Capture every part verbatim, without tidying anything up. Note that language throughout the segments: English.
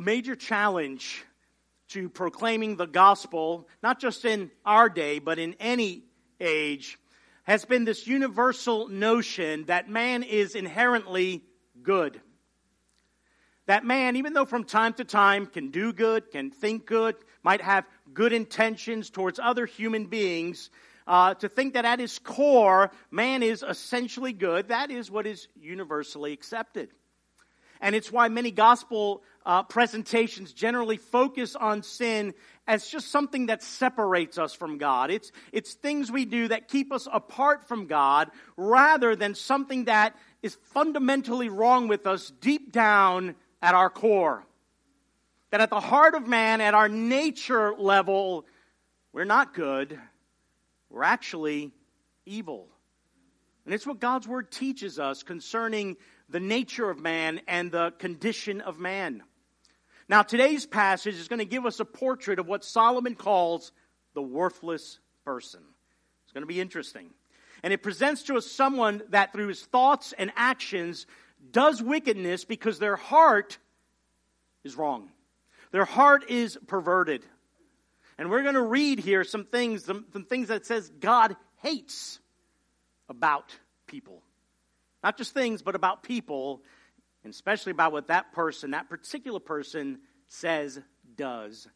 a major challenge to proclaiming the gospel, not just in our day, but in any age, has been this universal notion that man is inherently good. That man, even though from time to time can do good, can think good, might have good intentions towards other human beings, uh, to think that at his core, man is essentially good, that is what is universally accepted. And it's why many gospel uh, presentations generally focus on sin as just something that separates us from God. It's it's things we do that keep us apart from God rather than something that is fundamentally wrong with us deep down at our core. That at the heart of man, at our nature level, we're not good. We're actually evil. And it's what God's word teaches us concerning the nature of man and the condition of man. Now, today's passage is going to give us a portrait of what Solomon calls the worthless person. It's going to be interesting. And it presents to us someone that through his thoughts and actions does wickedness because their heart is wrong. Their heart is perverted. And we're going to read here some things, some, some things that it says God hates about people. Not just things, but about people, and especially about what that person, that particular person, says, does,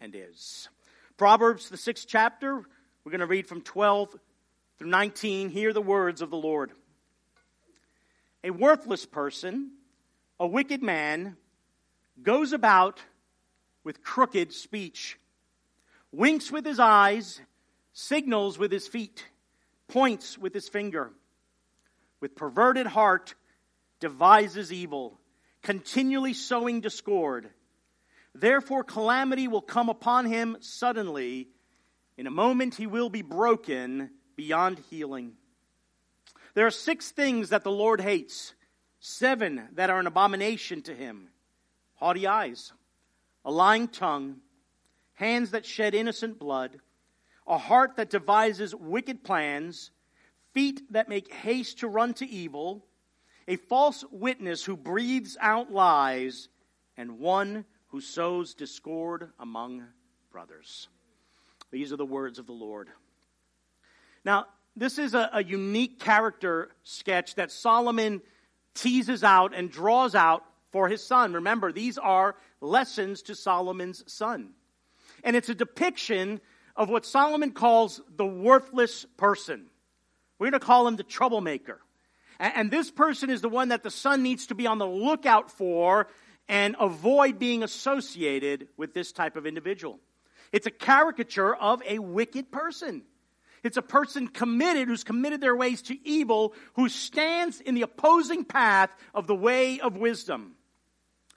and is. Proverbs, the sixth chapter, we're going to read from twelve through nineteen. Hear the words of the Lord. A worthless person, a wicked man, goes about with crooked speech, winks with his eyes, signals with his feet, points with his finger. With perverted heart, devises evil, continually sowing discord. Therefore, calamity will come upon him suddenly. In a moment, he will be broken beyond healing. There are six things that the Lord hates, seven that are an abomination to him. Haughty eyes, a lying tongue, hands that shed innocent blood, a heart that devises wicked plans, feet that make haste to run to evil, a false witness who breathes out lies, and one who sows discord among brothers. These are the words of the Lord. Now, this is a, a unique character sketch that Solomon teases out and draws out for his son. Remember, these are lessons to Solomon's son. And it's a depiction of what Solomon calls the worthless person. We're going to call him the troublemaker. And this person is the one that the son needs to be on the lookout for and avoid being associated with this type of individual. It's a caricature of a wicked person. It's a person committed, who's committed their ways to evil, who stands in the opposing path of the way of wisdom.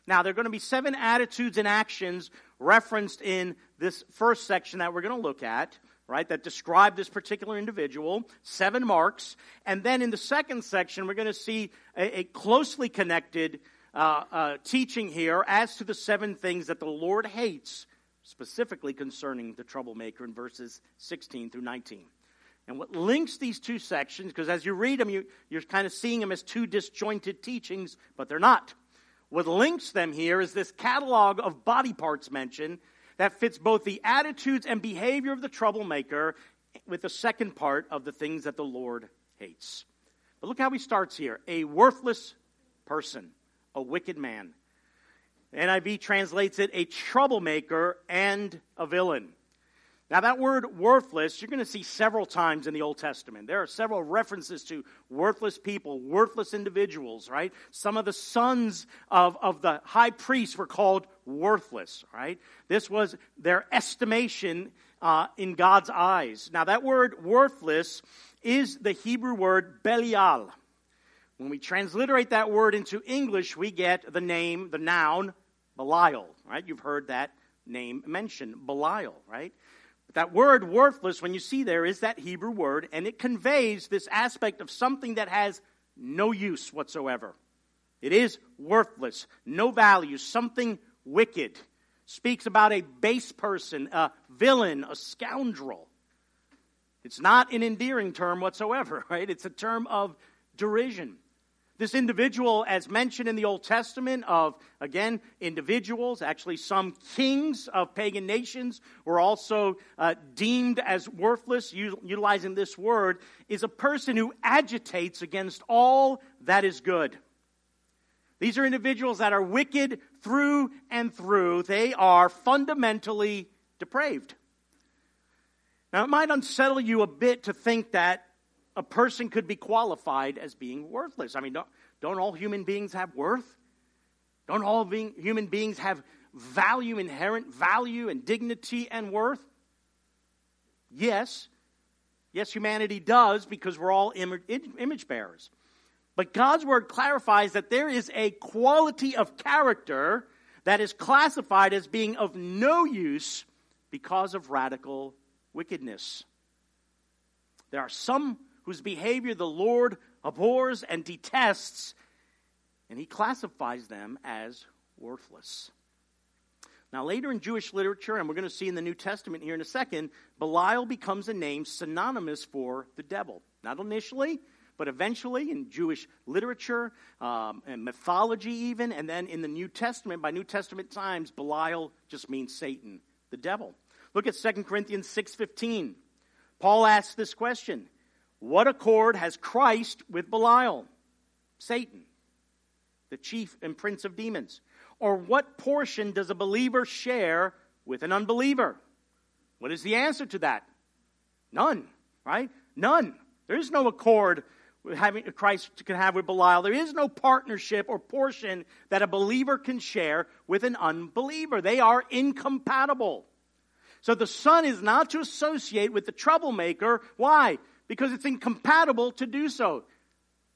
Now, there are going to be seven attitudes and actions referenced in this first section that we're going to look at. Right, that describe this particular individual, seven marks. And then in the second section, we're going to see a, a closely connected uh, uh, teaching here as to the seven things that the Lord hates, specifically concerning the troublemaker in verses sixteen through nineteen. And what links these two sections, because as you read them, you, you're kind of seeing them as two disjointed teachings, but they're not. What links them here is this catalog of body parts mentioned that fits both the attitudes and behavior of the troublemaker with the second part of the things that the Lord hates. But look how he starts here. A worthless person, a wicked man. The N I V translates it, a troublemaker and a villain. Now that word worthless, you're going to see several times in the Old Testament. There are several references to worthless people, worthless individuals, right? Some of the sons of, of the high priests were called worthless, right? This was their estimation uh, in God's eyes. Now that word worthless is the Hebrew word Belial. When we transliterate that word into English, we get the name, the noun, Belial, right? You've heard that name mentioned, Belial, right? That word worthless, when you see there, is that Hebrew word, and it conveys this aspect of something that has no use whatsoever. It is worthless, no value, something wicked. Speaks about a base person, a villain, a scoundrel. It's not an endearing term whatsoever, right? It's a term of derision. This individual, as mentioned in the Old Testament, of, again, individuals, actually some kings of pagan nations were also uh, deemed as worthless, utilizing this word, is a person who agitates against all that is good. These are individuals that are wicked through and through. They are fundamentally depraved. Now, it might unsettle you a bit to think that a person could be qualified as being worthless. I mean, don't, don't all human beings have worth? Don't all being, human beings have value, inherent value and dignity and worth? Yes. Yes, humanity does, because we're all im- image bearers. But God's word clarifies that there is a quality of character that is classified as being of no use because of radical wickedness. There are some whose behavior the Lord abhors and detests, and he classifies them as worthless. Now, later in Jewish literature, and we're going to see in the New Testament here in a second, Belial becomes a name synonymous for the devil. Not initially, but eventually in Jewish literature um, and mythology even, and then in the New Testament, by New Testament times, Belial just means Satan, the devil. Look at Second Corinthians six fifteen. Paul asks this question: what accord has Christ with Belial, Satan, the chief and prince of demons? Or what portion does a believer share with an unbeliever? What is the answer to that? None, right? None. There is no accord with having Christ can have with Belial. There is no partnership or portion that a believer can share with an unbeliever. They are incompatible. So the son is not to associate with the troublemaker. Why? Because it's incompatible to do so.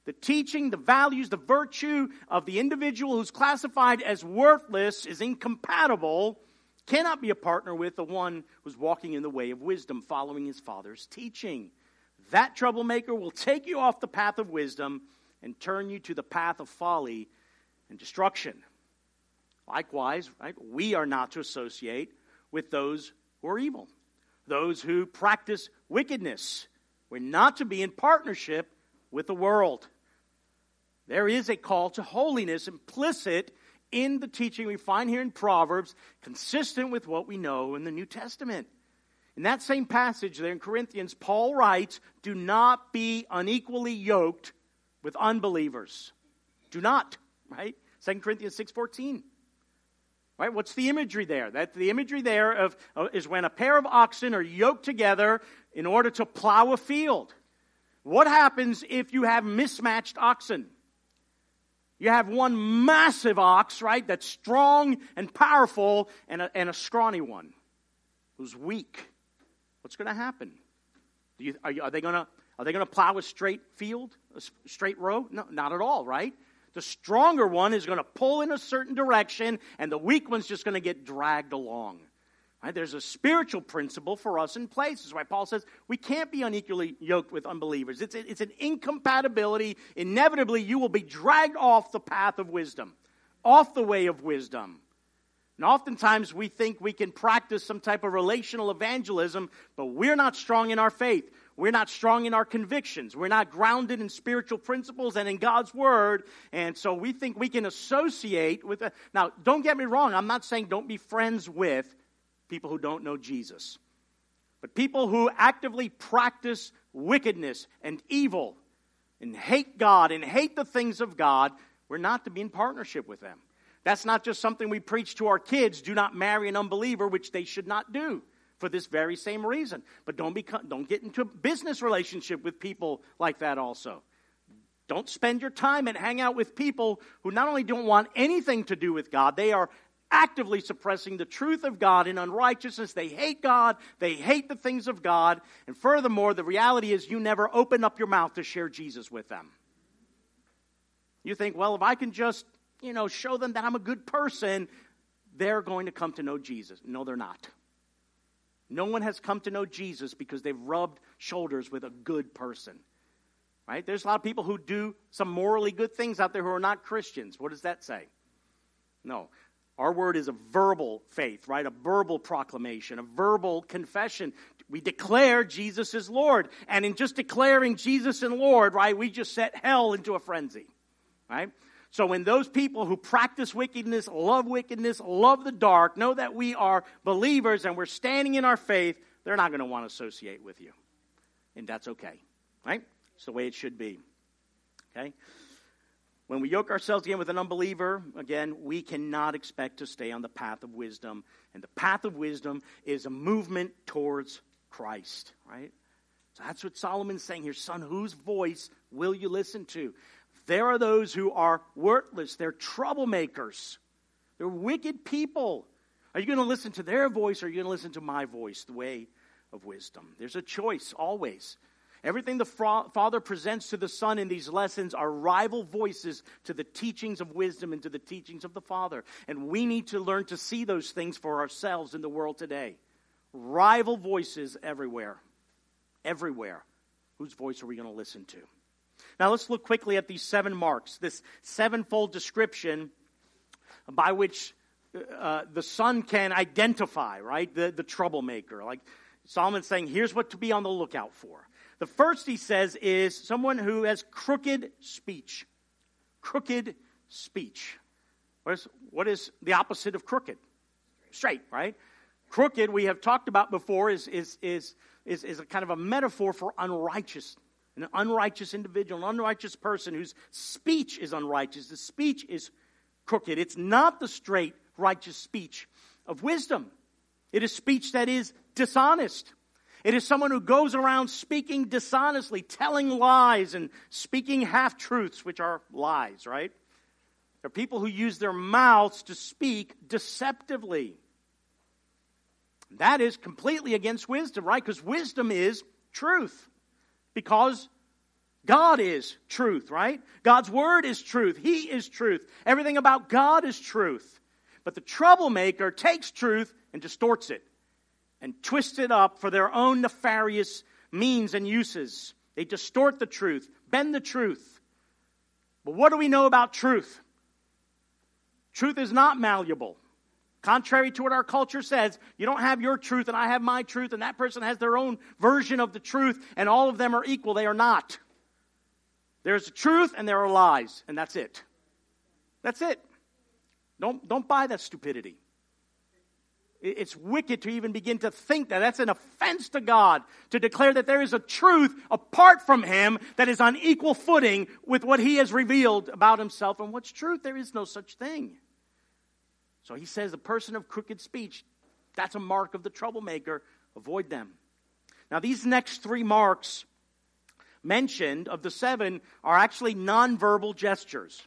The teaching, the values, the virtue of the individual who's classified as worthless is incompatible, cannot be a partner with the one who's walking in the way of wisdom, following his father's teaching. That troublemaker will take you off the path of wisdom and turn you to the path of folly and destruction. Likewise, right, we are not to associate with those who are evil, those who practice wickedness. We're not to be in partnership with the world. There is a call to holiness implicit in the teaching we find here in Proverbs, consistent with what we know in the New Testament. In that same passage there in Corinthians, Paul writes, do not be unequally yoked with unbelievers. Do not, right? Second Corinthians six fourteen. Right? What's the imagery there? That the imagery there of uh, is when a pair of oxen are yoked together in order to plow a field. What happens if you have mismatched oxen? You have one massive ox, right, that's strong and powerful, and a, and a scrawny one who's weak. What's going to happen? Do you, are, you, are they going to are they going to plow a straight field, a straight row? No, not at all, right? The stronger one is going to pull in a certain direction, and the weak one's just going to get dragged along. Right? There's a spiritual principle for us in place. That's why Paul says we can't be unequally yoked with unbelievers. It's, it's an incompatibility. Inevitably, you will be dragged off the path of wisdom, off the way of wisdom. And oftentimes, we think we can practice some type of relational evangelism, but we're not strong in our faith. We're not strong in our convictions. We're not grounded in spiritual principles and in God's word. And so we think we can associate with... A, now, don't get me wrong. I'm not saying don't be friends with people who don't know Jesus. But people who actively practice wickedness and evil and hate God and hate the things of God, we're not to be in partnership with them. That's not just something we preach to our kids. Do not marry an unbeliever, which they should not do, for this very same reason. But don't become, don't get into a business relationship with people like that also. Don't spend your time and hang out with people who not only don't want anything to do with God, they are actively suppressing the truth of God in unrighteousness. They hate God. They hate the things of God. And furthermore, the reality is you never open up your mouth to share Jesus with them. You think, well, if I can just, you know, show them that I'm a good person, they're going to come to know Jesus. No, they're not. No one has come to know Jesus because they've rubbed shoulders with a good person, right? There's a lot of people who do some morally good things out there who are not Christians. What does that say? No. Our word is a verbal faith, right? A verbal proclamation, a verbal confession. We declare Jesus is Lord. And in just declaring Jesus and Lord, right, we just set hell into a frenzy. right? So when those people who practice wickedness, love wickedness, love the dark, know that we are believers and we're standing in our faith, they're not going to want to associate with you. And that's okay, right? It's the way it should be, okay? When we yoke ourselves again with an unbeliever, again, we cannot expect to stay on the path of wisdom. And the path of wisdom is a movement towards Christ, right? So that's what Solomon's saying here. Son, whose voice will you listen to? There are those who are worthless. They're troublemakers. They're wicked people. Are you going to listen to their voice, or are you going to listen to my voice, the way of wisdom? There's a choice always. Everything the Father presents to the Son in these lessons are rival voices to the teachings of wisdom and to the teachings of the Father. And we need to learn to see those things for ourselves in the world today. Rival voices everywhere. Everywhere. Whose voice are we going to listen to? Now let's look quickly at these seven marks, this sevenfold description by which uh, the Son can identify, right, the, the troublemaker. Like Solomon's saying, here's what to be on the lookout for. The first, he says, is someone who has crooked speech. Crooked speech. What is, what is the opposite of crooked? Straight, right? Crooked, we have talked about before, is is is is, is a kind of a metaphor for unrighteousness. An unrighteous individual, an unrighteous person whose speech is unrighteous. The speech is crooked. It's not the straight, righteous speech of wisdom. It is speech that is dishonest. It is someone who goes around speaking dishonestly, telling lies and speaking half-truths, which are lies, right? There are people who use their mouths to speak deceptively. That is completely against wisdom, right? Because wisdom is truth. Because God is truth, right? God's word is truth. He is truth. Everything about God is truth. But the troublemaker takes truth and distorts it and twists it up for their own nefarious means and uses. They distort the truth, bend the truth. But what do we know about truth? Truth is not malleable. Contrary to what our culture says, you don't have your truth and I have my truth and that person has their own version of the truth and all of them are equal. They are not. There's the truth and there are lies, and that's it. That's it. Don't, don't buy that stupidity. It's wicked to even begin to think that. That's an offense to God to declare that there is a truth apart from Him that is on equal footing with what He has revealed about Himself and what's truth. There is no such thing. So he says the person of crooked speech, that's a mark of the troublemaker. Avoid them. Now these next three marks mentioned of the seven are actually nonverbal gestures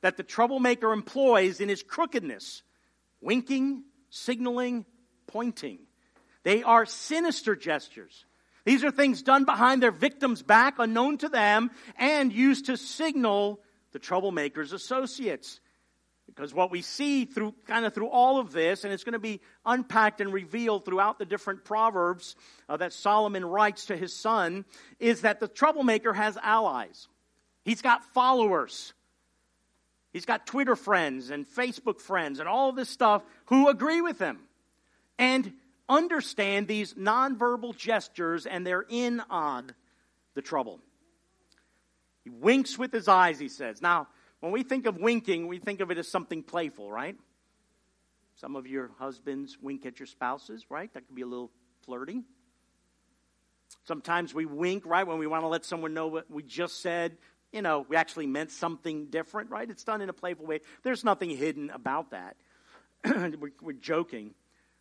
that the troublemaker employs in his crookedness. Winking, signaling, pointing. They are sinister gestures. These are things done behind their victim's back, unknown to them, and used to signal the troublemaker's associates. Because what we see through kind of through all of this, and it's going to be unpacked and revealed throughout the different Proverbs uh, that Solomon writes to his son, is that the troublemaker has allies. He's got followers. He's got Twitter friends and Facebook friends and all this stuff who agree with him and understand these nonverbal gestures, and they're in on the trouble. He winks with his eyes, he says. Now, when we think of winking, we think of it as something playful, right? Some of your husbands wink at your spouses, right? That could be a little flirty. Sometimes we wink, right, when we want to let someone know what we just said. You know, we actually meant something different, right? It's done in a playful way. There's nothing hidden about that. we're, we're joking.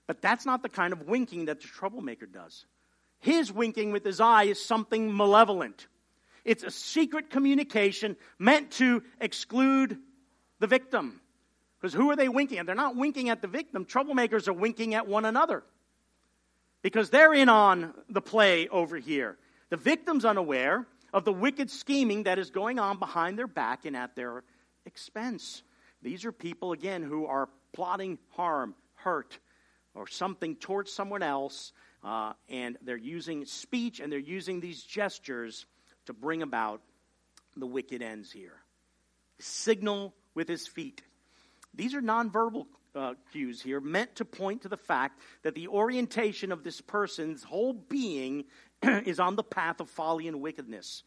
But that's not the kind of winking that the troublemaker does. His winking with his eye is something malevolent. It's a secret communication meant to exclude the victim. Because who are they winking at? They're not winking at the victim. Troublemakers are winking at one another. Because they're in on the play over here. The victim's unaware of the wicked scheming that is going on behind their back and at their expense. These are people, again, who are plotting harm, hurt, or something towards someone else. Uh, and they're using speech and they're using these gestures to bring about the wicked ends here. Signal with his feet. These are nonverbal uh, cues here meant to point to the fact that the orientation of this person's whole being is on the path of folly and wickedness.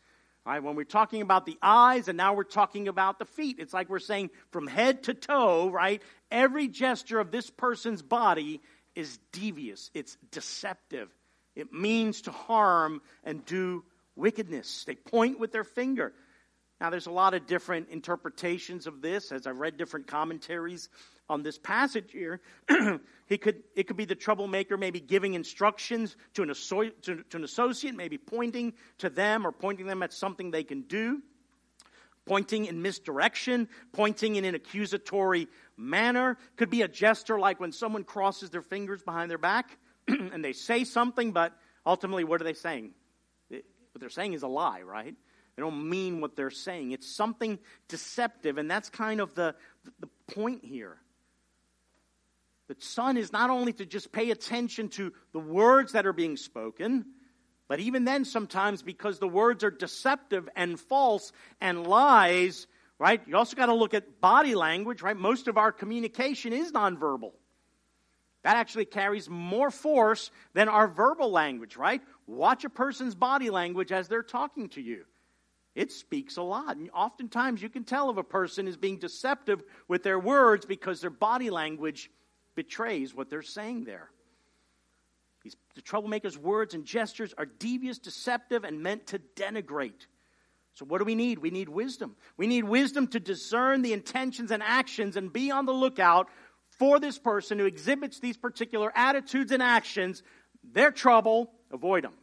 All right, when we're talking about the eyes and now we're talking about the feet, it's like we're saying from head to toe, right? Every gesture of this person's body is devious. It's deceptive. It means to harm and do wickedness. They point with their finger. Now, there's a lot of different interpretations of this. As I've read different commentaries on this passage here, he could it could be the troublemaker maybe giving instructions to an, asso- to, to an associate, maybe pointing to them or pointing them at something they can do, pointing in misdirection, pointing in an accusatory manner. Could be a gesture like when someone crosses their fingers behind their back and they say something, but ultimately what are they saying? It, what they're saying is a lie, right? They don't mean what they're saying. It's something deceptive, and that's kind of the, the point here. The son is not only to just pay attention to the words that are being spoken, but even then sometimes because the words are deceptive and false and lies, right? You also got to look at body language, right? Most of our communication is nonverbal. That actually carries more force than our verbal language, right? Watch a person's body language as they're talking to you. It speaks a lot. And oftentimes you can tell if a person is being deceptive with their words because their body language betrays what they're saying there. These, the troublemaker's words and gestures are devious, deceptive, and meant to denigrate. So what do we need? We need wisdom. We need wisdom to discern the intentions and actions and be on the lookout for this person who exhibits these particular attitudes and actions. They're trouble. Avoid them.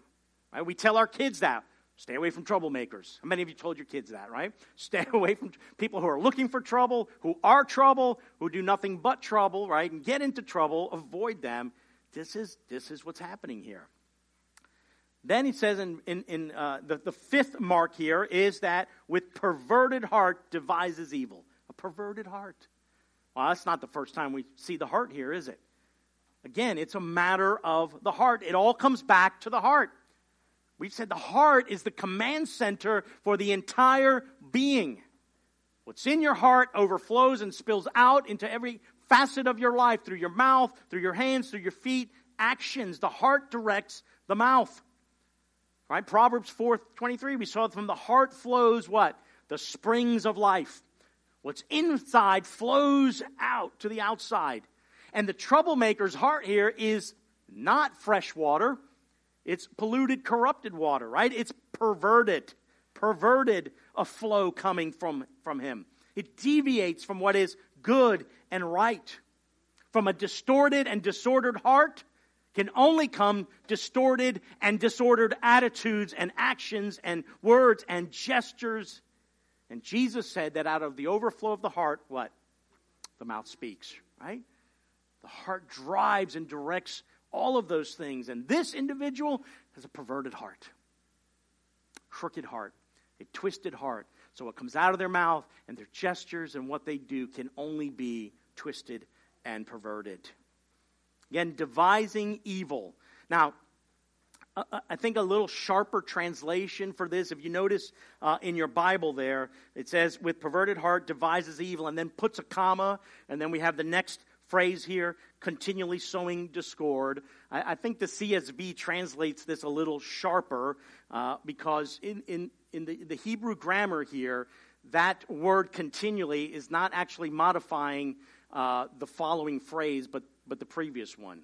Right? We tell our kids that. Stay away from troublemakers. How many of you told your kids that, right? Stay away from people who are looking for trouble, who are trouble, who do nothing but trouble, right? And get into trouble, avoid them. This is this is what's happening here. Then he says in, in, in uh, the, the fifth mark here is that with perverted heart devises evil. A perverted heart. Well, that's not the first time we see the heart here, is it? Again, it's a matter of the heart. It all comes back to the heart. We said the heart is the command center for the entire being. What's in your heart overflows and spills out into every facet of your life, through your mouth, through your hands, through your feet, actions. The heart directs the mouth. Right? Proverbs four twenty-three, we saw from the heart flows what? The springs of life. What's inside flows out to the outside. And the troublemaker's heart here is not fresh water. It's polluted, corrupted water, right? It's perverted, perverted a flow coming from, from him. It deviates from what is good and right. From a distorted and disordered heart can only come distorted and disordered attitudes and actions and words and gestures. And Jesus said that out of the overflow of the heart, what? The mouth speaks, right? The heart drives and directs all of those things. And this individual has a perverted heart, crooked heart, a twisted heart. So what comes out of their mouth and their gestures and what they do can only be twisted and perverted. Again, devising evil. Now, I think a little sharper translation for this, if you notice uh, in your Bible there, it says, with perverted heart devises evil, and then puts a comma, and then we have the next phrase here, continually sowing discord. I, I think the C S B translates this a little sharper uh, because in, in, in the, the Hebrew grammar here, that word continually is not actually modifying uh, the following phrase, but, but the previous one,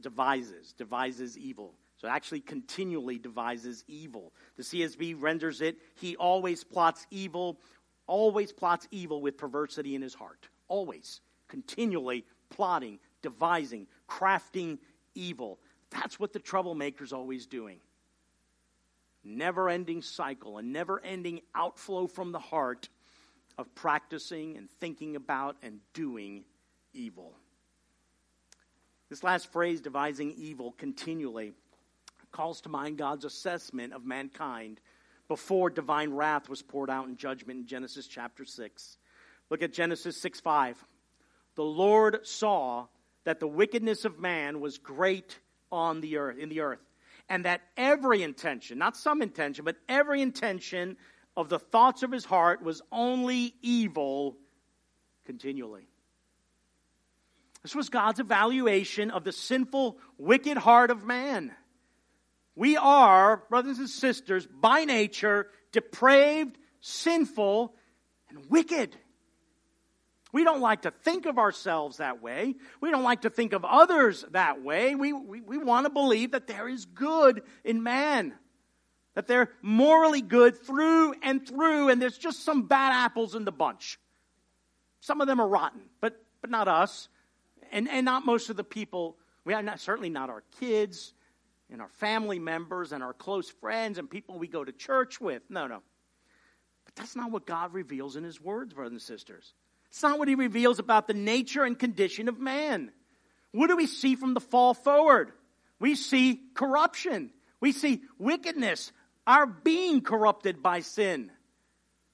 devises, devises evil. So actually continually devises evil. The C S B renders it, he always plots evil, always plots evil with perversity in his heart. Always, continually plotting, devising, crafting evil. That's what the troublemaker's always doing. Never-ending cycle, a never-ending outflow from the heart of practicing and thinking about and doing evil. This last phrase, devising evil continually, calls to mind God's assessment of mankind before divine wrath was poured out in judgment in Genesis chapter six. Look at Genesis six five. The Lord saw that the wickedness of man was great on the earth, in the earth, and that every intention, not some intention, but every intention of the thoughts of his heart was only evil continually. This was God's evaluation of the sinful, wicked heart of man. We are, brothers and sisters, by nature, depraved, sinful, and wicked. We don't like to think of ourselves that way. We don't like to think of others that way. We, we, we want to believe that there is good in man, that they're morally good through and through, and there's just some bad apples in the bunch. Some of them are rotten, but but not us, and, and not most of the people. We are not, certainly not our kids and our family members and our close friends and people we go to church with. No, no. But that's not what God reveals in his words, brothers and sisters. It's not what he reveals about the nature and condition of man. What do we see from the fall forward? We see corruption. We see wickedness. Our being corrupted by sin.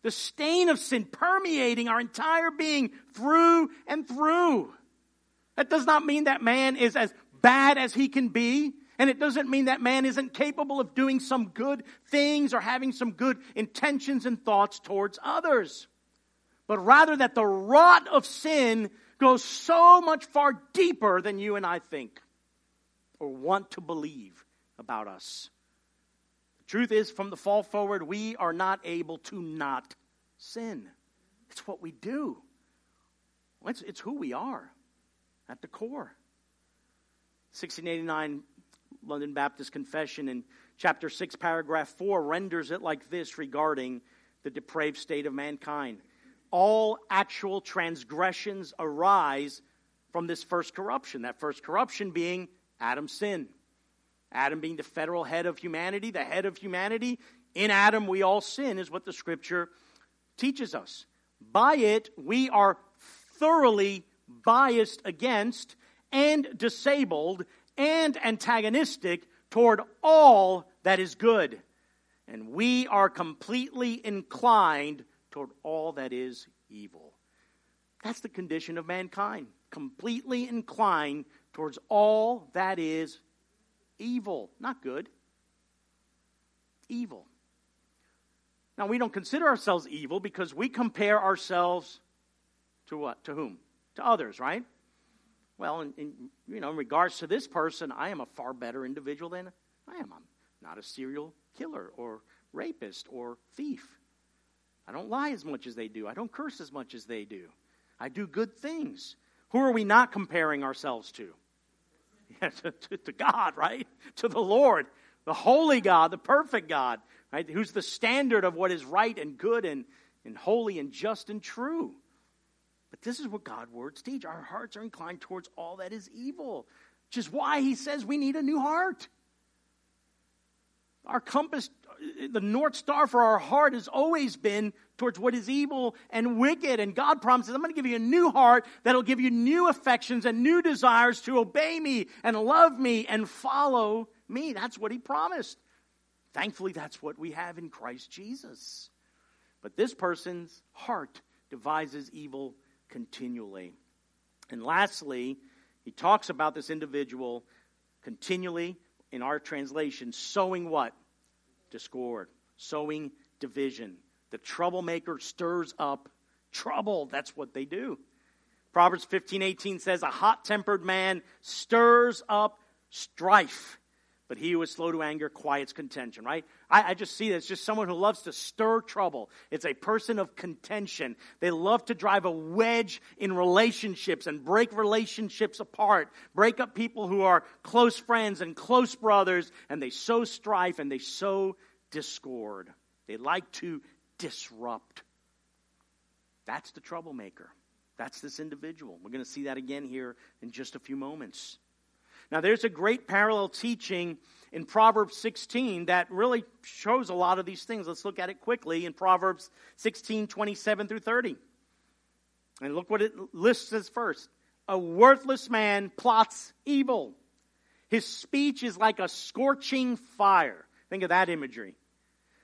The stain of sin permeating our entire being through and through. That does not mean that man is as bad as he can be. And it doesn't mean that man isn't capable of doing some good things or having some good intentions and thoughts towards others. But rather that the rot of sin goes so much far deeper than you and I think or want to believe about us. The truth is, from the fall forward, we are not able to not sin. It's what we do. It's, it's who we are at the core. sixteen eighty-nine London Baptist Confession in chapter six, paragraph four, renders it like this regarding the depraved state of mankind. All actual transgressions arise from this first corruption. That first corruption being Adam's sin. Adam being the federal head of humanity, the head of humanity. In Adam we all sin is what the scripture teaches us. By it we are thoroughly biased against and disabled and antagonistic toward all that is good. And we are completely inclined toward all that is evil. That's the condition of mankind. Completely inclined towards all that is evil. Not good. Evil. Now, we don't consider ourselves evil because we compare ourselves to what? To whom? To others, right? Well, in, in, you know, in regards to this person, I am a far better individual than I am. I'm not a serial killer or rapist or thief. I don't lie as much as they do. I don't curse as much as they do. I do good things. Who are we not comparing ourselves to? Yeah, to, to, to God, right? To the Lord, the holy God, the perfect God, right? Who's the standard of what is right and good and, and holy and just and true. But this is what God's words teach. Our hearts are inclined towards all that is evil, which is why he says we need a new heart. Our compass, the north star for our heart has always been towards what is evil and wicked. And God promises, I'm going to give you a new heart that'll give you new affections and new desires to obey me and love me and follow me. That's what he promised. Thankfully, that's what we have in Christ Jesus. But this person's heart devises evil continually. And lastly, he talks about this individual continually, in our translation, sowing what? Discord. Sowing division. The troublemaker stirs up trouble. That's what they do. Proverbs fifteen eighteen says, a hot-tempered man stirs up strife, but he who is slow to anger quiets contention, right? I, I just see that. It's just someone who loves to stir trouble. It's a person of contention. They love to drive a wedge in relationships and break relationships apart, break up people who are close friends and close brothers, and they sow strife and they sow discord. They like to disrupt. That's the troublemaker. That's this individual. We're going to see that again here in just a few moments. Now, there's a great parallel teaching in Proverbs sixteen that really shows a lot of these things. Let's look at it quickly in Proverbs sixteen, twenty-seven through thirty. And look what it lists as first. A worthless man plots evil. His speech is like a scorching fire. Think of that imagery.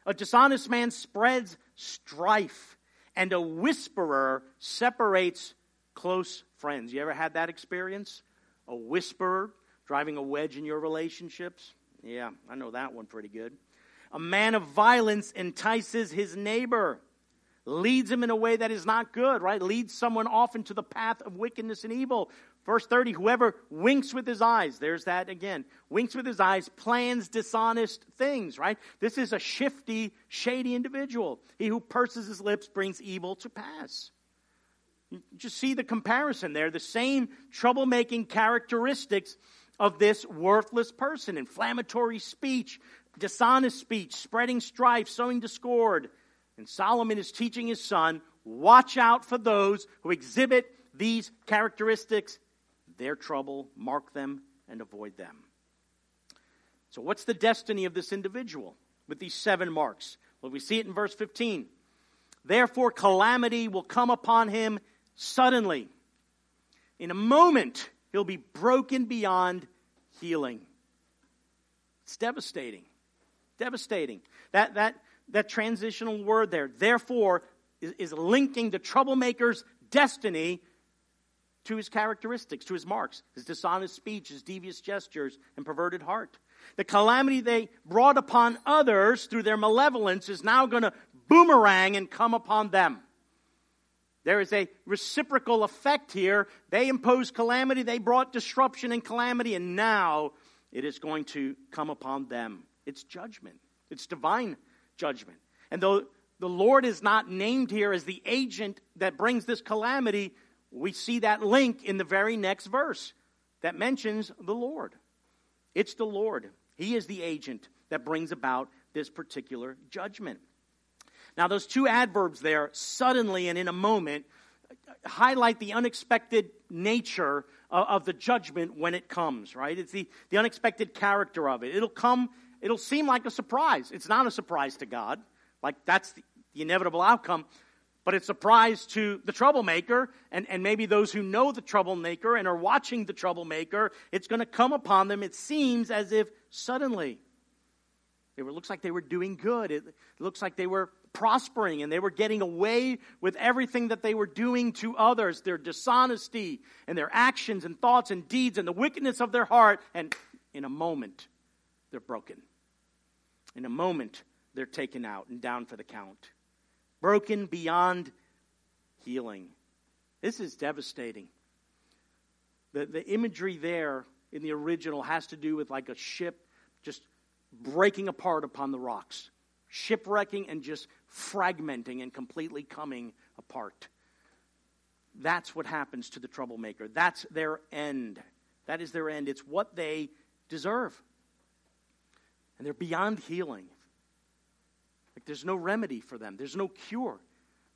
A dishonest man spreads strife, and a whisperer separates close friends. You ever had that experience? A whisperer? Driving a wedge in your relationships? Yeah, I know that one pretty good. A man of violence entices his neighbor, leads him in a way that is not good, right? Leads someone off into the path of wickedness and evil. Verse thirty, whoever winks with his eyes, there's that again, winks with his eyes, plans dishonest things, right? This is a shifty, shady individual. He who purses his lips brings evil to pass. You just see the comparison there, the same troublemaking characteristics of this worthless person. Inflammatory speech, dishonest speech, spreading strife, sowing discord. And Solomon is teaching his son, watch out for those who exhibit these characteristics. Their trouble, mark them, and avoid them. So what's the destiny of this individual with these seven marks? Well, we see it in verse fifteen. Therefore, calamity will come upon him suddenly. In a moment, he'll be broken beyond healing. It's devastating. Devastating. That, that, that transitional word there, therefore, is, is linking the troublemaker's destiny to his characteristics, to his marks, his dishonest speech, his devious gestures, and perverted heart. The calamity they brought upon others through their malevolence is now going to boomerang and come upon them. There is a reciprocal effect here. They imposed calamity, they brought disruption and calamity, and now it is going to come upon them. It's judgment. It's divine judgment. And though the Lord is not named here as the agent that brings this calamity, we see that link in the very next verse that mentions the Lord. It's the Lord. He is the agent that brings about this particular judgment. Now, those two adverbs there, suddenly and in a moment, highlight the unexpected nature of the judgment when it comes, right? It's the, the unexpected character of it. It'll come, it'll seem like a surprise. It's not a surprise to God. Like, that's the, the inevitable outcome. But it's a surprise to the troublemaker, and, and maybe those who know the troublemaker and are watching the troublemaker. It's going to come upon them. It seems as if suddenly. It looks like they were doing good. It looks like they were prospering, and they were getting away with everything that they were doing to others. Their dishonesty and their actions and thoughts and deeds and the wickedness of their heart. And in a moment, they're broken. In a moment, they're taken out and down for the count. Broken beyond healing. This is devastating. The, the imagery there in the original has to do with like a ship just breaking apart upon the rocks. Shipwrecking and just fragmenting and completely coming apart. That's what happens to the troublemaker. That's their end. That is their end. It's what they deserve. And they're beyond healing. Like there's no remedy for them. There's no cure.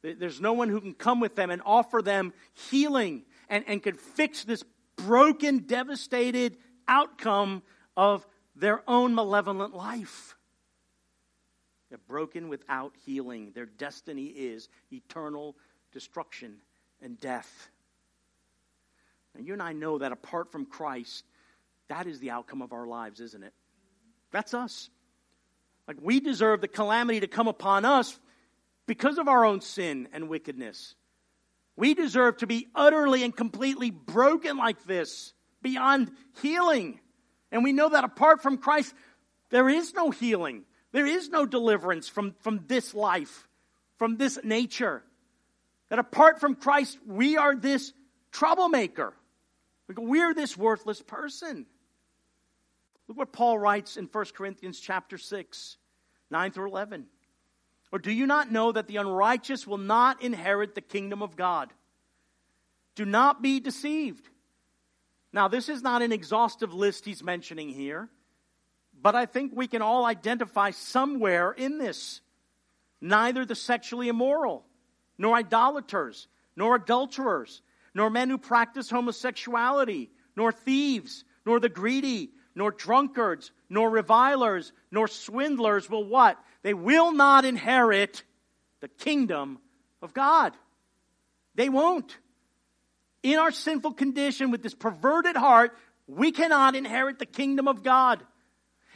There's no one who can come with them and offer them healing and, and could fix this broken, devastated outcome of their own malevolent life. They're broken without healing. Their destiny is eternal destruction and death. And you and I know that apart from Christ, that is the outcome of our lives, isn't it? That's us. Like we deserve the calamity to come upon us because of our own sin and wickedness. We deserve to be utterly and completely broken like this, beyond healing. And we know that apart from Christ, there is no healing. There is no deliverance from, from this life, from this nature. That apart from Christ, we are this troublemaker. We're this worthless person. Look what Paul writes in First Corinthians chapter six, nine through eleven. Or do you not know that the unrighteous will not inherit the kingdom of God? Do not be deceived. Now, this is not an exhaustive list he's mentioning here, but I think we can all identify somewhere in this. Neither the sexually immoral, nor idolaters, nor adulterers, nor men who practice homosexuality, nor thieves, nor the greedy, nor drunkards, nor revilers, nor swindlers will what? They will not inherit the kingdom of God. They won't. In our sinful condition with this perverted heart, we cannot inherit the kingdom of God.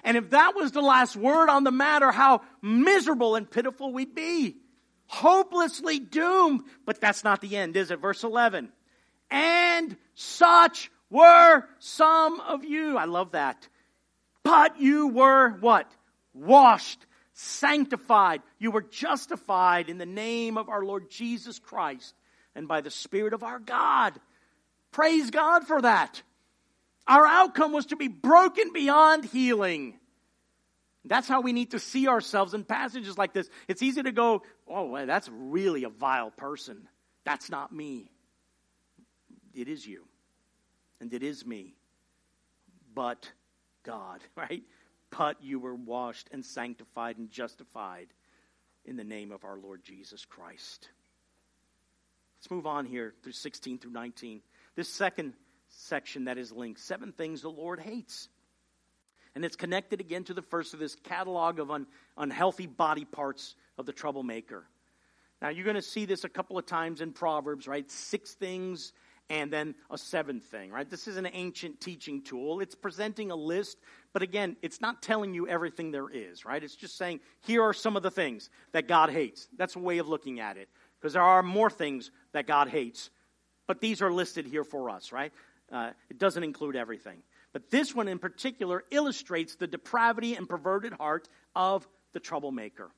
And if that was the last word on the matter, how miserable and pitiful we'd be. Hopelessly doomed. But that's not the end, is it? Verse eleven. And such were some of you. I love that. But you were what? Washed, sanctified. You were justified in the name of our Lord Jesus Christ and by the Spirit of our God. Praise God for that. Our outcome was to be broken beyond healing. That's how we need to see ourselves in passages like this. It's easy to go, oh, that's really a vile person. That's not me. It is you. And it is me. But God, right? But you were washed and sanctified and justified in the name of our Lord Jesus Christ. Let's move on here through sixteen through nineteen. This second section that is linked, seven things the Lord hates. And it's connected again to the first of this catalog of un, unhealthy body parts of the troublemaker. Now, you're going to see this a couple of times in Proverbs, right? Six things and then a seventh thing, right? This is an ancient teaching tool. It's presenting a list, but again, it's not telling you everything there is, right? It's just saying, here are some of the things that God hates. That's a way of looking at it, because there are more things that God hates, but these are listed here for us, right? Uh, it doesn't include everything. But this one in particular illustrates the depravity and perverted heart of the troublemaker.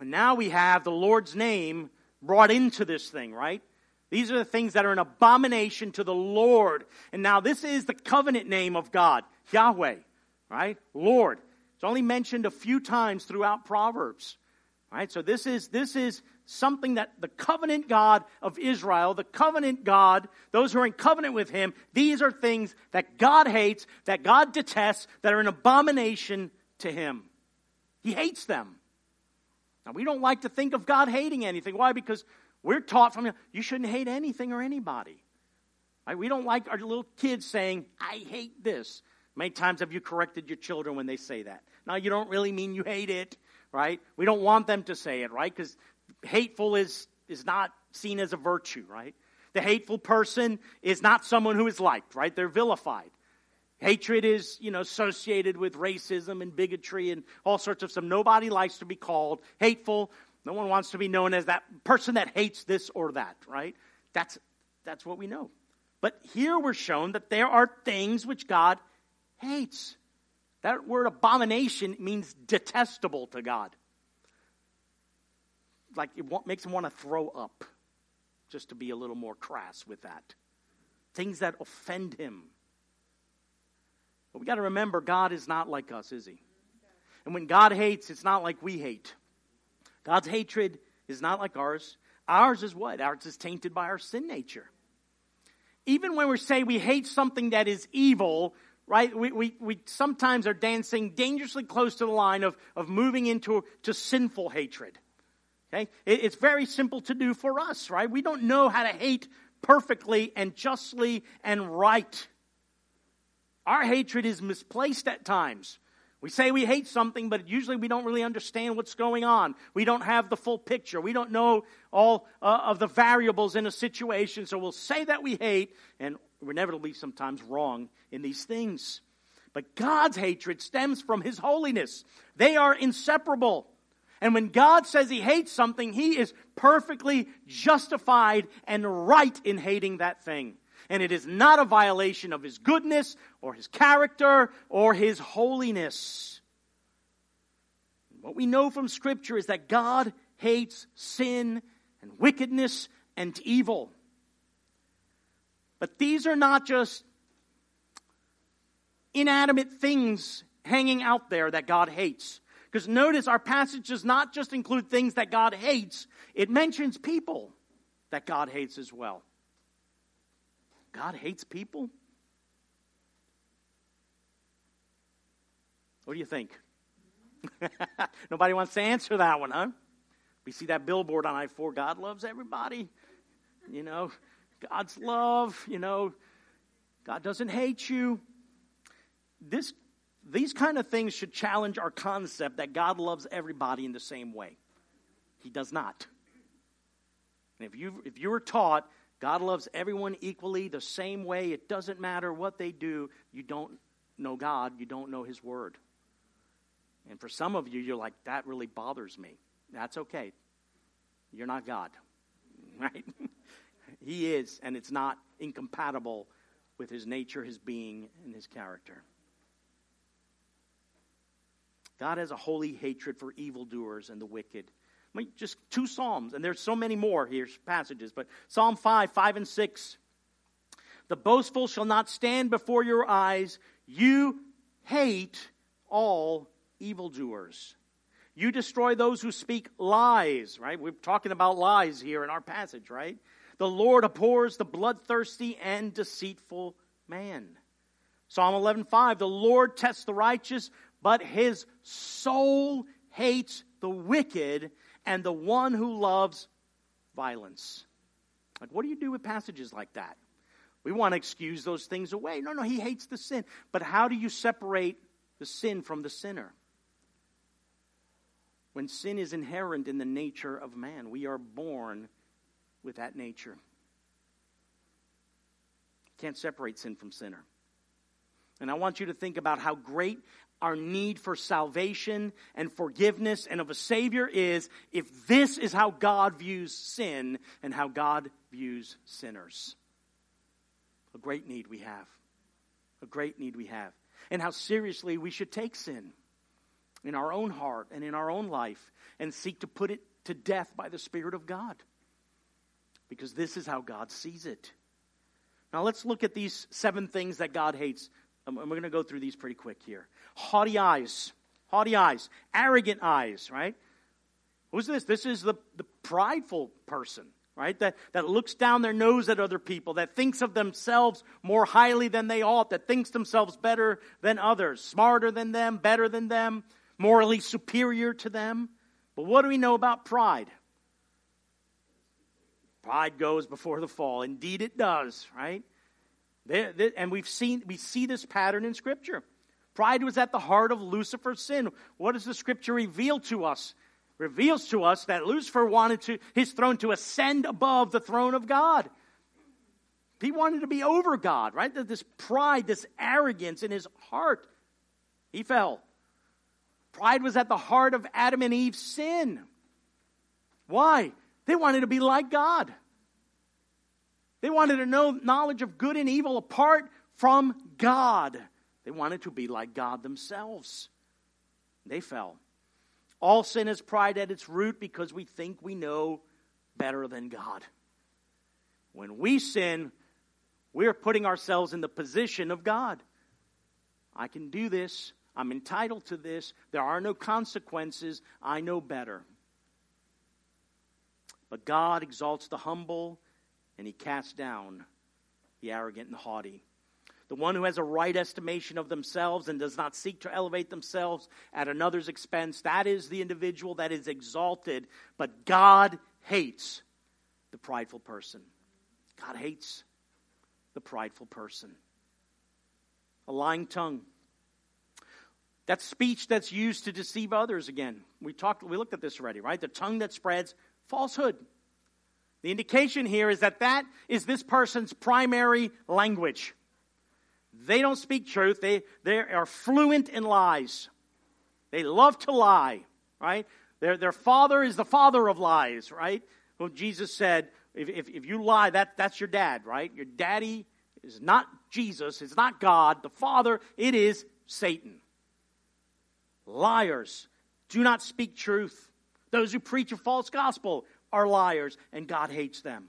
And now we have the Lord's name brought into this thing, right? These are the things that are an abomination to the Lord. And now this is the covenant name of God, Yahweh, right? Lord. It's only mentioned a few times throughout Proverbs, right? So this is this is something that the covenant God of Israel, the covenant God, those who are in covenant with him, these are things that God hates, that God detests, that are an abomination to him. He hates them. Now, we don't like to think of God hating anything. Why? Because we're taught from, you shouldn't hate anything or anybody. Right? We don't like our little kids saying, I hate this. Many times have you corrected your children when they say that? Now, you don't really mean you hate it, right? We don't want them to say it, right? Because hateful is, is not seen as a virtue, right? The hateful person is not someone who is liked, right? They're vilified. Hatred is, you know, associated with racism and bigotry and all sorts of stuff. Nobody likes to be called hateful. No one wants to be known as that person that hates this or that, right? That's, that's what we know. But here we're shown that there are things which God hates. That word abomination means detestable to God. Like it makes him want to throw up, just to be a little more crass with that. Things that offend him. But we got to remember, God is not like us, is he? And when God hates, it's not like we hate. God's hatred is not like ours. Ours is what? Ours is tainted by our sin nature. Even when we say we hate something that is evil, right? We we, we sometimes are dancing dangerously close to the line of, of moving into to sinful hatred. Okay? It's very simple to do for us, right? We don't know how to hate perfectly and justly and right. Our hatred is misplaced at times. We say we hate something, but usually we don't really understand what's going on. We don't have the full picture. We don't know all uh, of the variables in a situation, so we'll say that we hate, and we're inevitably sometimes wrong in these things. But God's hatred stems from his holiness. They are inseparable. And when God says he hates something, he is perfectly justified and right in hating that thing. And it is not a violation of his goodness or his character or his holiness. What we know from Scripture is that God hates sin and wickedness and evil. But these are not just inanimate things hanging out there that God hates. Because notice our passage does not just include things that God hates. It mentions people that God hates as well. God hates people? What do you think? Nobody wants to answer that one, huh? We see that billboard on I four, God loves everybody. You know, God's love, you know, God doesn't hate you. This These kind of things should challenge our concept that God loves everybody in the same way. He does not. And if you if you were taught God loves everyone equally the same way, it doesn't matter what they do, you don't know God, you don't know his word. And for some of you, you're like, that really bothers me. That's okay. You're not God, right? He is, and it's not incompatible with his nature, his being, and his character. God has a holy hatred for evildoers and the wicked. I mean, just two Psalms, and there's so many more here, passages, but Psalm five, five and six. The boastful shall not stand before your eyes. You hate all evildoers. You destroy those who speak lies, right? We're talking about lies here in our passage, right? The Lord abhors the bloodthirsty and deceitful man. Psalm eleven five, the Lord tests the righteous, but his soul hates the wicked and the one who loves violence. Like, what do you do with passages like that? We want to excuse those things away. No, no, he hates the sin. But how do you separate the sin from the sinner? When sin is inherent in the nature of man, we are born with that nature. Can't separate sin from sinner. And I want you to think about how great our need for salvation and forgiveness and of a Savior is if this is how God views sin and how God views sinners. A great need we have. A great need we have. And how seriously we should take sin in our own heart and in our own life and seek to put it to death by the Spirit of God. Because this is how God sees it. Now let's look at these seven things that God hates. And we're going to go through these pretty quick here. Haughty eyes. Haughty eyes. Arrogant eyes, right? Who's this? This is the, the prideful person, right? That, that looks down their nose at other people, that thinks of themselves more highly than they ought, that thinks themselves better than others, smarter than them, better than them, morally superior to them. But what do we know about pride? Pride goes before the fall. Indeed it does, right? They, they, and we've seen we see this pattern in Scripture. Pride was at the heart of Lucifer's sin. What does the Scripture reveal to us? It reveals to us that Lucifer wanted to his throne to ascend above the throne of God. He wanted to be over God, right? This pride, this arrogance in his heart, he fell. Pride was at the heart of Adam and Eve's sin. Why? They wanted to be like God. They wanted to know knowledge of good and evil apart from God. They wanted to be like God themselves. They fell. All sin is pride at its root because we think we know better than God. When we sin, we're putting ourselves in the position of God. I can do this. I'm entitled to this. There are no consequences. I know better. But God exalts the humble, and he casts down the arrogant and the haughty. The one who has a right estimation of themselves and does not seek to elevate themselves at another's expense, that is the individual that is exalted. But God hates the prideful person. God hates the prideful person. A lying tongue. That's speech that's used to deceive others again. We talked, we looked at this already, right? The tongue that spreads falsehood. The indication here is that that is this person's primary language. They don't speak truth. They, they are fluent in lies. They love to lie, right? Their, their father is the father of lies, right? Well, Jesus said, if, if, if you lie, that, that's your dad, right? Your daddy is not Jesus. It's not God. The father, it is Satan. Liars do not speak truth. Those who preach a false gospel are liars, and God hates them.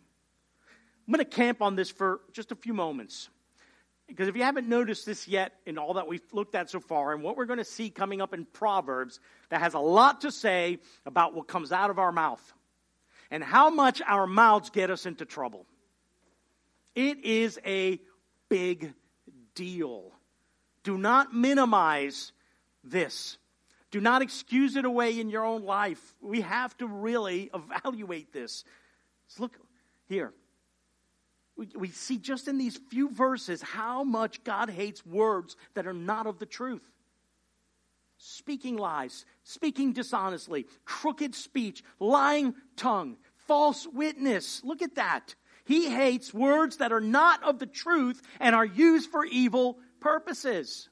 I'm going to camp on this for just a few moments. Because if you haven't noticed this yet in all that we've looked at so far, and what we're going to see coming up in Proverbs, that has a lot to say about what comes out of our mouth and how much our mouths get us into trouble. It is a big deal. Do not minimize this. Do not excuse it away in your own life. We have to really evaluate this. Let's look here. We, we see just in these few verses how much God hates words that are not of the truth. Speaking lies, speaking dishonestly, crooked speech, lying tongue, false witness. Look at that. He hates words that are not of the truth and are used for evil purposes.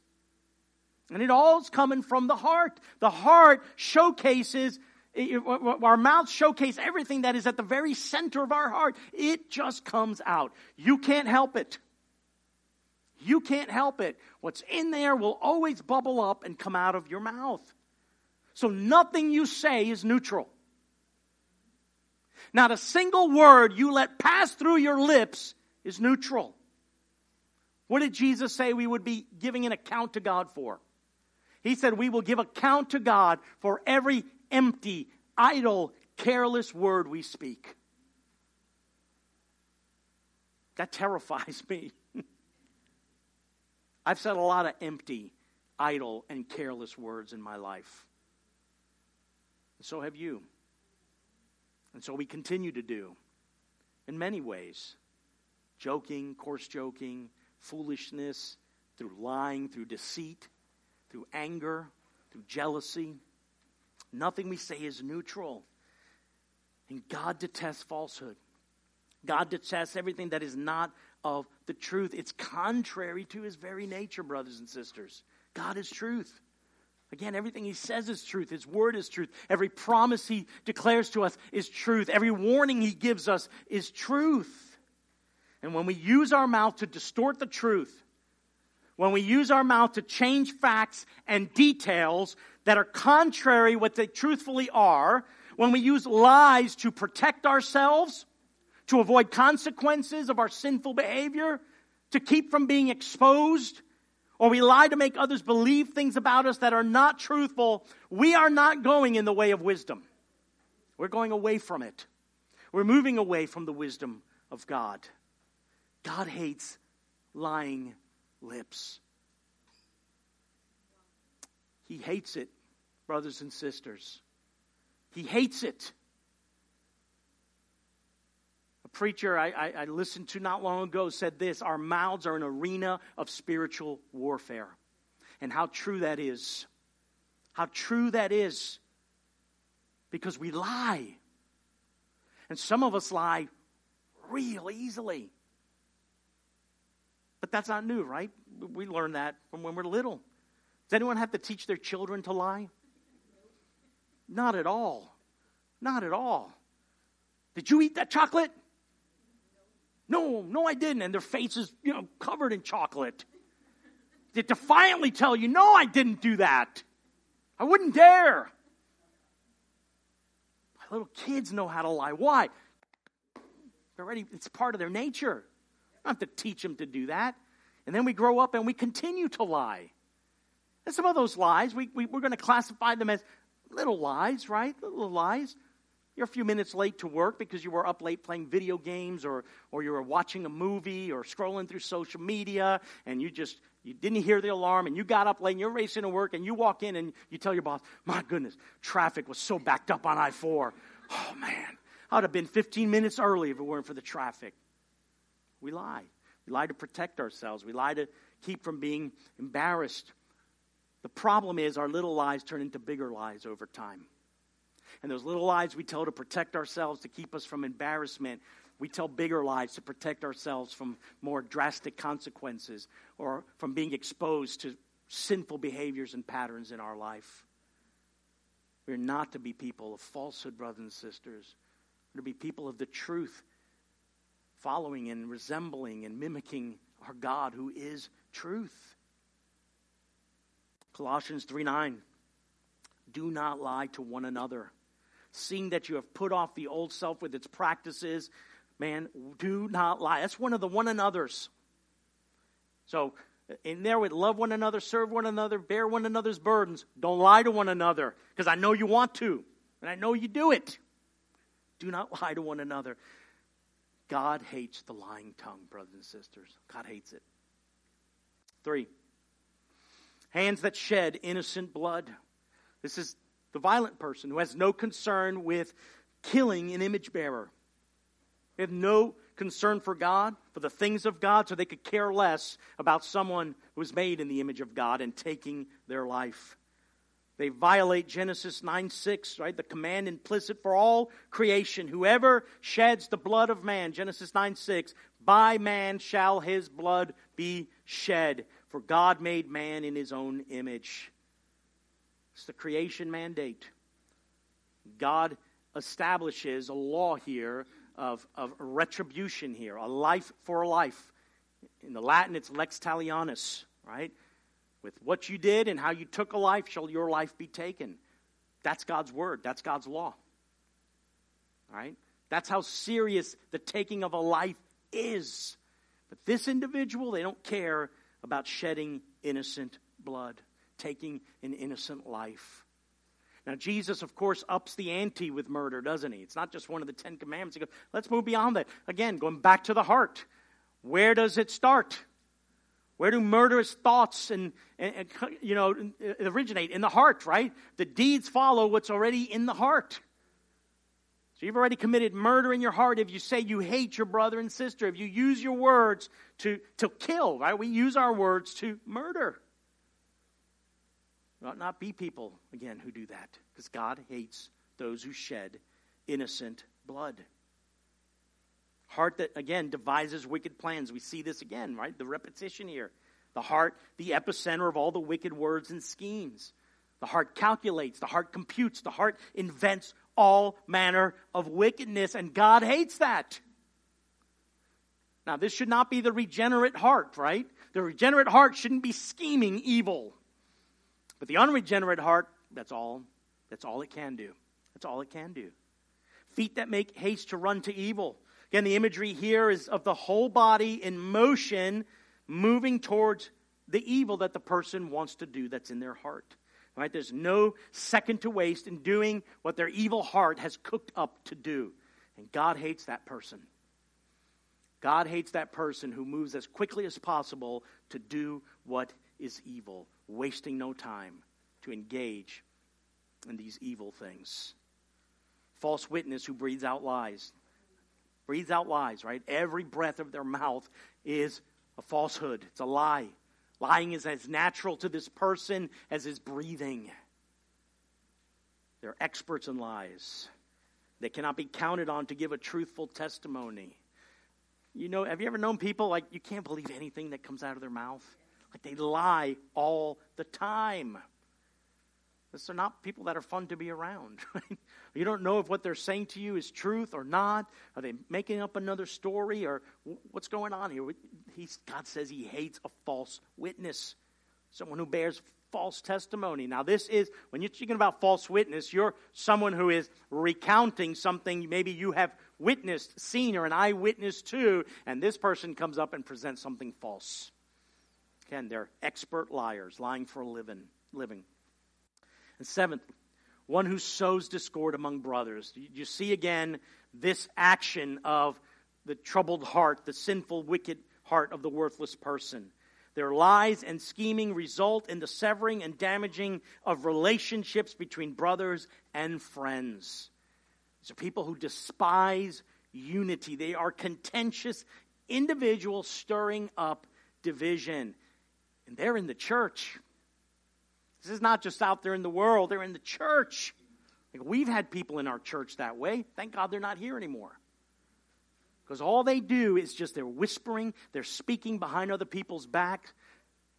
And it all's coming from the heart. The heart showcases, our mouths showcase everything that is at the very center of our heart. It just comes out. You can't help it. You can't help it. What's in there will always bubble up and come out of your mouth. So nothing you say is neutral. Not a single word you let pass through your lips is neutral. What did Jesus say we would be giving an account to God for? He said we will give account to God for every empty, idle, careless word we speak. That terrifies me. I've said a lot of empty, idle, and careless words in my life. And so have you. And so we continue to do in many ways. Joking, coarse joking, foolishness, through lying, through deceit, through anger, through jealousy. Nothing we say is neutral. And God detests falsehood. God detests everything that is not of the truth. It's contrary to his very nature, brothers and sisters. God is truth. Again, everything he says is truth. His word is truth. Every promise he declares to us is truth. Every warning he gives us is truth. And when we use our mouth to distort the truth, when we use our mouth to change facts and details that are contrary to what they truthfully are, when we use lies to protect ourselves, to avoid consequences of our sinful behavior, to keep from being exposed, or we lie to make others believe things about us that are not truthful, we are not going in the way of wisdom. We're going away from it. We're moving away from the wisdom of God. God hates lying lips. He hates it, brothers and sisters. He hates it. Preacher I, I, I listened to not long ago said this: our mouths are an arena of spiritual warfare. And how true that is. How true that is. Because we lie. And some of us lie real easily. But that's not new, right? We learned that from when we're little. Does anyone have to teach their children to lie? Not at all. Not at all. Did you eat that chocolate? No, no, I didn't. And their face is, you know, covered in chocolate. They defiantly tell you, no, I didn't do that. I wouldn't dare. My little kids know how to lie. Why? They're already, it's part of their nature. I don't have to teach them to do that. And then we grow up and we continue to lie. And some of those lies, we, we, we're going to classify them as little lies, right? Little lies. You're a few minutes late to work because you were up late playing video games, or, or you were watching a movie or scrolling through social media, and you just you didn't hear the alarm, and you got up late, and you're racing to work, and you walk in, and you tell your boss, my goodness, traffic was so backed up on I four. Oh, man, I would have been fifteen minutes early if it weren't for the traffic. We lie. We lie to protect ourselves. We lie to keep from being embarrassed. The problem is our little lies turn into bigger lies over time. And those little lies we tell to protect ourselves, to keep us from embarrassment, we tell bigger lies to protect ourselves from more drastic consequences or from being exposed to sinful behaviors and patterns in our life. We're not to be people of falsehood, brothers and sisters. We're to be people of the truth, following and resembling and mimicking our God who is truth. Colossians three nine. Do not lie to one another. Seeing that you have put off the old self with its practices, man, do not lie. That's one of the one another's. So in there with love one another, serve one another, bear one another's burdens. Don't lie to one another, because I know you want to, and I know you do it. Do not lie to one another. God hates the lying tongue, brothers and sisters. God hates it. Three, hands that shed innocent blood. This is the violent person who has no concern with killing an image bearer. They have no concern for God, for the things of God, so they could care less about someone who is made in the image of God and taking their life. They violate Genesis nine six, right? The command implicit for all creation. Whoever sheds the blood of man, Genesis nine six, by man shall his blood be shed, for God made man in his own image. It's the creation mandate. God establishes a law here of, of retribution here, a life for a life. In the Latin, it's lex talionis, right? With what you did and how you took a life, shall your life be taken. That's God's word. That's God's law. All right? That's how serious the taking of a life is. But this individual, they don't care about shedding innocent blood, taking an innocent life. Now, Jesus, of course, ups the ante with murder, doesn't he? It's not just one of the Ten Commandments. He goes, let's move beyond that. Again, going back to the heart. Where does it start? Where do murderous thoughts and, and, and you know originate? In the heart, right? The deeds follow what's already in the heart. So you've already committed murder in your heart if you say you hate your brother and sister, if you use your words to, to kill, right? We use our words to murder. We ought not be people, again, who do that, because God hates those who shed innocent blood. Heart that, again, devises wicked plans. We see this again, right? The repetition here. The heart, the epicenter of all the wicked words and schemes. The heart calculates. The heart computes. The heart invents all manner of wickedness, and God hates that. Now, this should not be the regenerate heart, right? The regenerate heart shouldn't be scheming evil. But the unregenerate heart, that's all, that's all it can do. That's all it can do. Feet that make haste to run to evil. Again, the imagery here is of the whole body in motion, moving towards the evil that the person wants to do that's in their heart. Right? There's no second to waste in doing what their evil heart has cooked up to do. And God hates that person. God hates that person who moves as quickly as possible to do what is evil, wasting no time to engage in these evil things. False witness who breathes out lies. Breathes out lies, right? Every breath of their mouth is a falsehood. It's a lie. Lying is as natural to this person as is breathing. They're experts in lies. They cannot be counted on to give a truthful testimony. You know, have you ever known people like you can't believe anything that comes out of their mouth? Like they lie all the time. These are not people that are fun to be around. Right? You don't know if what they're saying to you is truth or not. Are they making up another story or what's going on here? He's, God says he hates a false witness, someone who bears false testimony. Now this is, when you're speaking about false witness, you're someone who is recounting something maybe you have witnessed, seen, or an eyewitness to, and this person comes up and presents something false. Again, they're expert liars, lying for a living. living. And seventh, one who sows discord among brothers. You see again this action of the troubled heart, the sinful, wicked heart of the worthless person. Their lies and scheming result in the severing and damaging of relationships between brothers and friends. These are people who despise unity. They are contentious individuals stirring up division. And they're in the church. This is not just out there in the world. They're in the church. Like we've had people in our church that way. Thank God they're not here anymore. Because all they do is just they're whispering. They're speaking behind other people's back.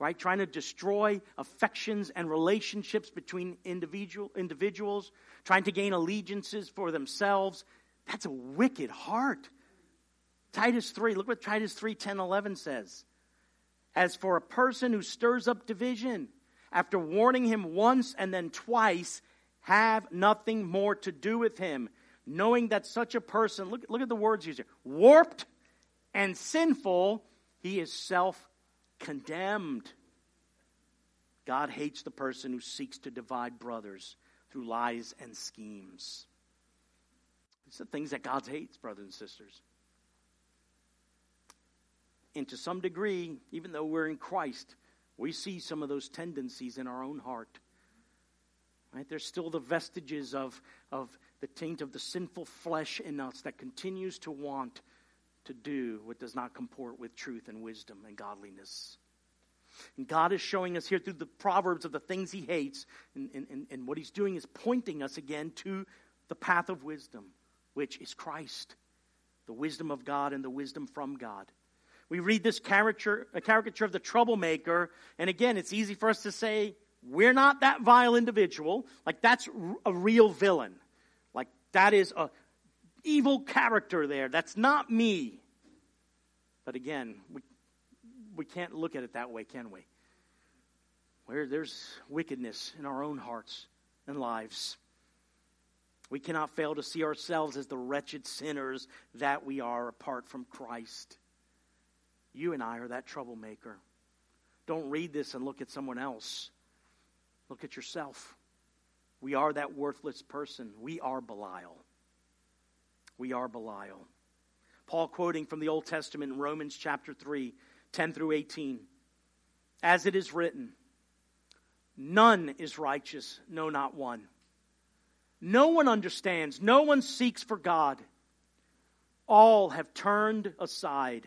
Right? Trying to destroy affections and relationships between individual individuals. Trying to gain allegiances for themselves. That's a wicked heart. Titus three. Look what Titus three, ten, eleven says. As for a person who stirs up division, after warning him once and then twice, have nothing more to do with him, knowing that such a person, look, look at the words used here, warped and sinful, he is self-condemned. God hates the person who seeks to divide brothers through lies and schemes. It's the things that God hates, brothers and sisters. And to some degree, even though we're in Christ, we see some of those tendencies in our own heart. Right? There's still the vestiges of, of the taint of the sinful flesh in us that continues to want to do what does not comport with truth and wisdom and godliness. And God is showing us here through the Proverbs of the things he hates, and, and, and what he's doing is pointing us again to the path of wisdom, which is Christ, the wisdom of God and the wisdom from God. We read this caricature, a caricature of the troublemaker, and again, it's easy for us to say, we're not that vile individual. Like, that's a real villain. Like, that is a evil character there. That's not me. But again, we, we can't look at it that way, can we? Where there's wickedness in our own hearts and lives. We cannot fail to see ourselves as the wretched sinners that we are apart from Christ. You and I are that troublemaker. Don't read this and look at someone else. Look at yourself. We are that worthless person. We are Belial. We are Belial. Paul quoting from the Old Testament in Romans chapter three, ten through eighteen. As it is written, none is righteous, no, not one. No one understands, no one seeks for God. All have turned aside.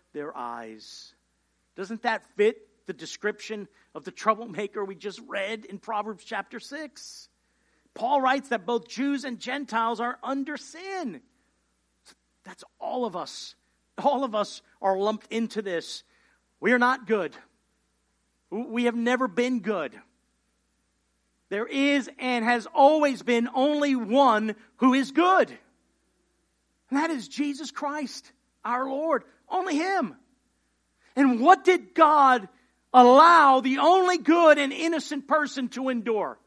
their eyes. Doesn't that fit the description of the troublemaker we just read in Proverbs chapter six? Paul writes that both Jews and Gentiles are under sin. That's all of us. All of us are lumped into this. We are not good. We have never been good. There is and has always been only one who is good. And that is Jesus Christ, our Lord. Only Him. And what did God allow the only good and innocent person to endure?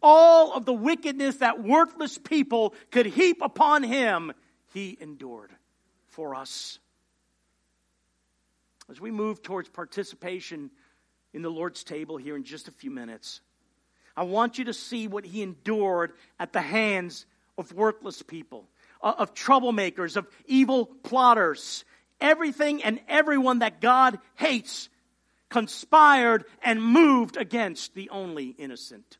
All of the wickedness that worthless people could heap upon Him, He endured for us. As we move towards participation in the Lord's table here in just a few minutes, I want you to see what He endured at the hands of worthless people, of troublemakers, of evil plotters. Everything and everyone that God hates conspired and moved against the only innocent.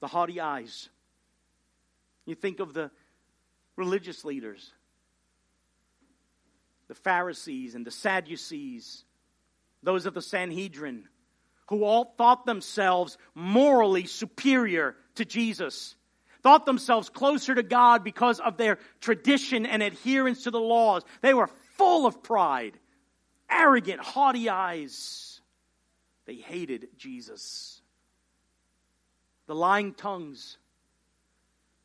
The haughty eyes. You think of the religious leaders, the Pharisees and the Sadducees, those of the Sanhedrin, who all thought themselves morally superior to Jesus, thought themselves closer to God because of their tradition and adherence to the laws. They were full of pride, arrogant, haughty eyes. They hated Jesus. The lying tongues,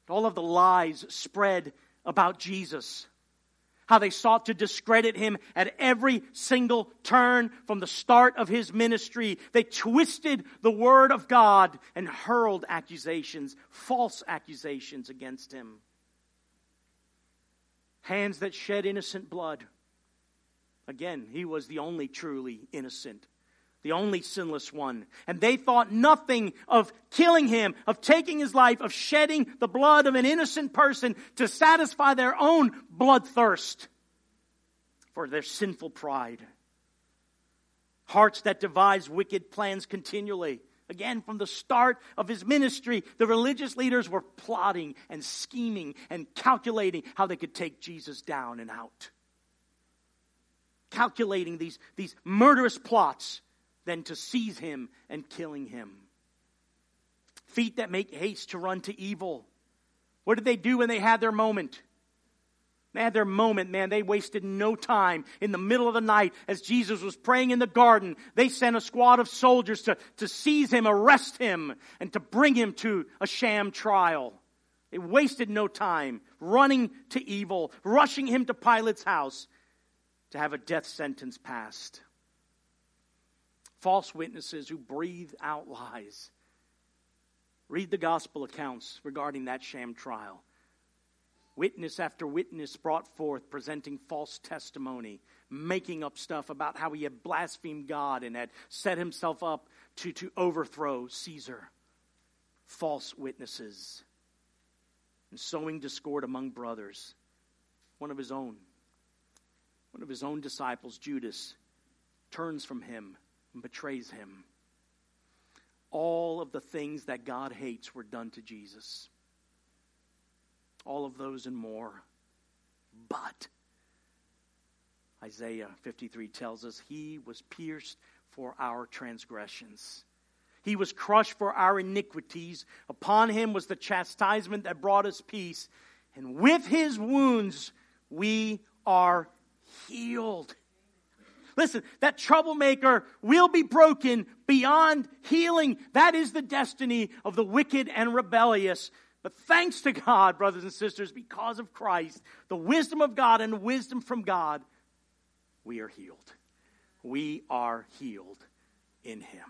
all of the lies spread about Jesus, how they sought to discredit Him at every single turn from the start of His ministry. They twisted the Word of God and hurled accusations, false accusations against Him. Hands that shed innocent blood. Again, He was the only truly innocent, the only sinless one. And they thought nothing of killing Him, of taking His life, of shedding the blood of an innocent person to satisfy their own bloodthirst for their sinful pride. Hearts that devise wicked plans continually. Again, from the start of His ministry, the religious leaders were plotting and scheming and calculating how they could take Jesus down and out. Calculating these, these murderous plots. Than to seize Him and killing Him. Feet that make haste to run to evil. What did they do when they had their moment? They had their moment, man. They wasted no time. In the middle of the night, as Jesus was praying in the garden, they sent a squad of soldiers to, to seize Him, arrest Him, and to bring Him to a sham trial. They wasted no time running to evil, rushing Him to Pilate's house to have a death sentence passed. False witnesses who breathe out lies. Read the gospel accounts regarding that sham trial. Witness after witness brought forth, presenting false testimony, making up stuff about how he had blasphemed God and had set himself up to, to overthrow Caesar. False witnesses. And sowing discord among brothers. One of his own, one of his own disciples, Judas, turns from Him and betrays Him. All of the things that God hates were done to Jesus. All of those and more. But Isaiah fifty-three tells us He was pierced for our transgressions. He was crushed for our iniquities. Upon Him was the chastisement that brought us peace. And with His wounds we are healed. Listen, that troublemaker will be broken beyond healing. That is the destiny of the wicked and rebellious. But thanks to God, brothers and sisters, because of Christ, the wisdom of God and wisdom from God, we are healed. We are healed in Him.